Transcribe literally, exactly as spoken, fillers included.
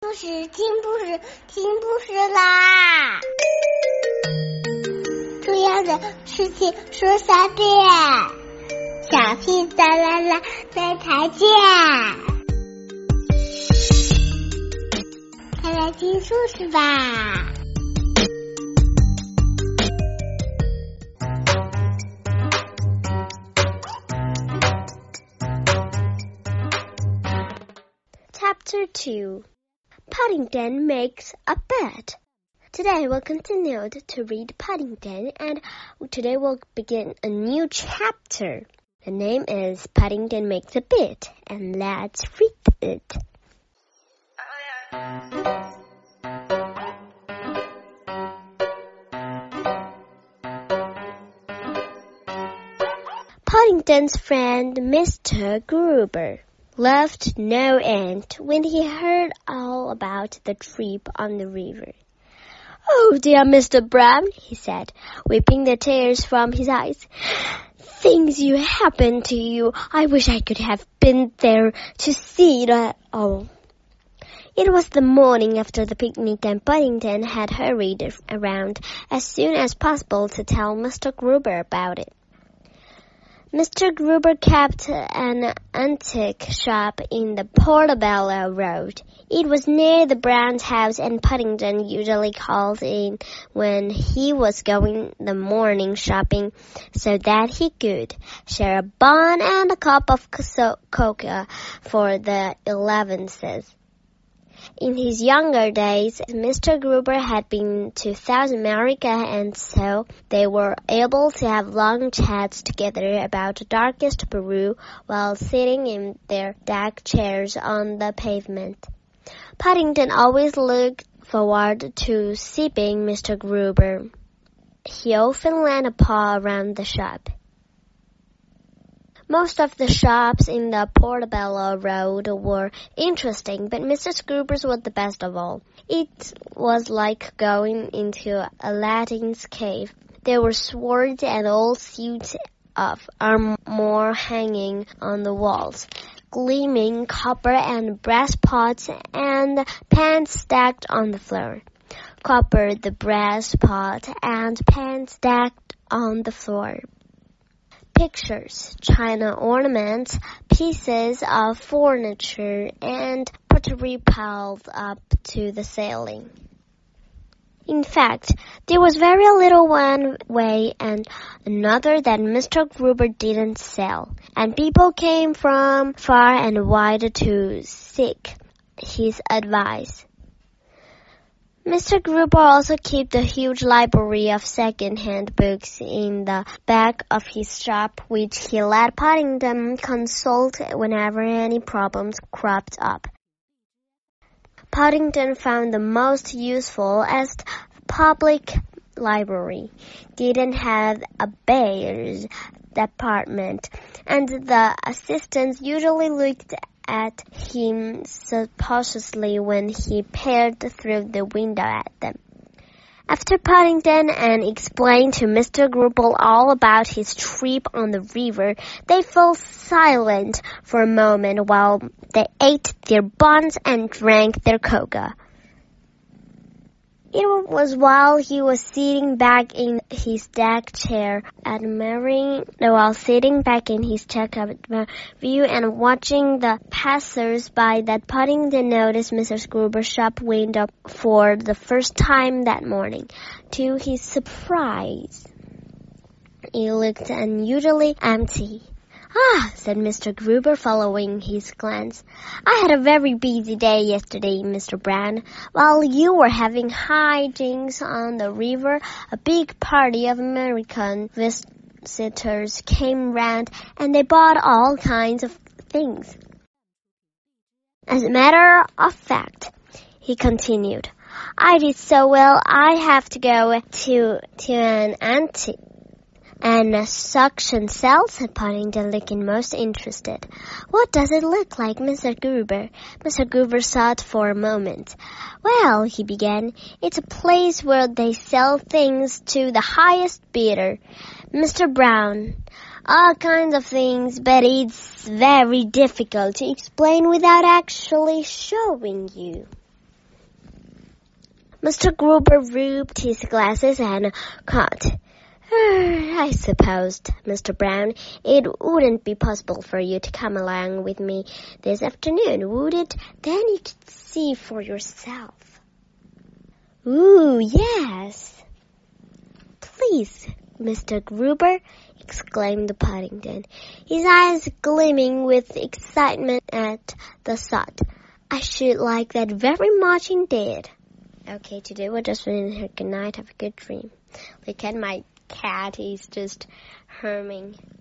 故事听故事听故事啦！重要的事情说三遍，小屁哒啦啦，再再见。快来听故事吧！Chapter two. Paddington makes a bed. Today we'll continue to read Paddington, and today we'll begin a new chapter. The name is Paddington Makes a Bed, and let's read it. Paddington's friend, Mister Gruber.Laughed no end when he heard all about the trip on the river. "Oh, dear Mister Brown," he said, wiping the tears from his eyes. "Things you happened to you. I wish I could have been there to see it at all." It was the morning after the picnic, and Paddington had hurried around as soon as possible to tell Mister Gruber about it.Mister Gruber kept an antique shop in the Portobello Road. It was near the Brown's house, and Paddington usually called in when he was going the morning shopping so that he could share a bun and a cup of cocoa for the elevenses. In his younger days, Mister Gruber had been to South America, and so they were able to have long chats together about the darkest Peru while sitting in their deck chairs on the pavement. Paddington always looked forward to seeing Mister Gruber. He often lent a paw around the shop.Most of the shops in the Portobello Road were interesting, but Mister Scroopers was the best of all. It was like going into Aladdin's cave. There were swords and old suits of armor hanging on the walls, gleaming copper and brass pots and pans stacked on the floor. Copper, the brass pot, and pans stacked on the floor.Pictures, china ornaments, pieces of furniture, and pottery piled up to the ceiling. In fact, there was very little one way and another that Mister Gruber didn't sell, and people came from far and wide to seek his advice.Mister Gruber also kept a huge library of second-hand books in the back of his shop, which he let Paddington consult whenever any problems cropped up. Paddington found the most useful as public library didn't have a bears department, and the assistants usually looked at him suspiciously when he peered through the window at them. After Paddington and explained to Mister Gruber all about his trip on the river, they fell silent for a moment while they ate their buns and drank their cocoa. It was while he was sitting back in his deck chair, admiring while sitting back in his deck view and watching the passers-by that Paddington noticed Mister Gruber's shop window for the first time that morning. To his surprise, it looked unusually empty."Ah," said Mister Gruber, following his glance. "I had a very busy day yesterday, Mister Brown. While you were having hijinks on the river, a big party of American visitors came round, and they bought all kinds of things. As a matter of fact," he continued, "I did so well I have to go to, to an antique."And a suction cell," said Paddington, looking most interested. "What does it look like, Mister Gruber?" Mister Gruber thought for a moment. "Well," he began, "it's a place where they sell things to the highest bidder, Mister Brown. All kinds of things, but it's very difficult to explain without actually showing you." Mister Gruber rubbed his glasses and coughed. I supposed, Mister Brown, it wouldn't be possible for you to come along with me this afternoon, would it? Then you could see for yourself. Ooh, yes. Please, Mister Gruber, exclaimed Paddington, his eyes gleaming with excitement at the thought. I should like that very much indeed. Okay, today we're just saying her good night, have a good dream. Look at my cat, he's just humming.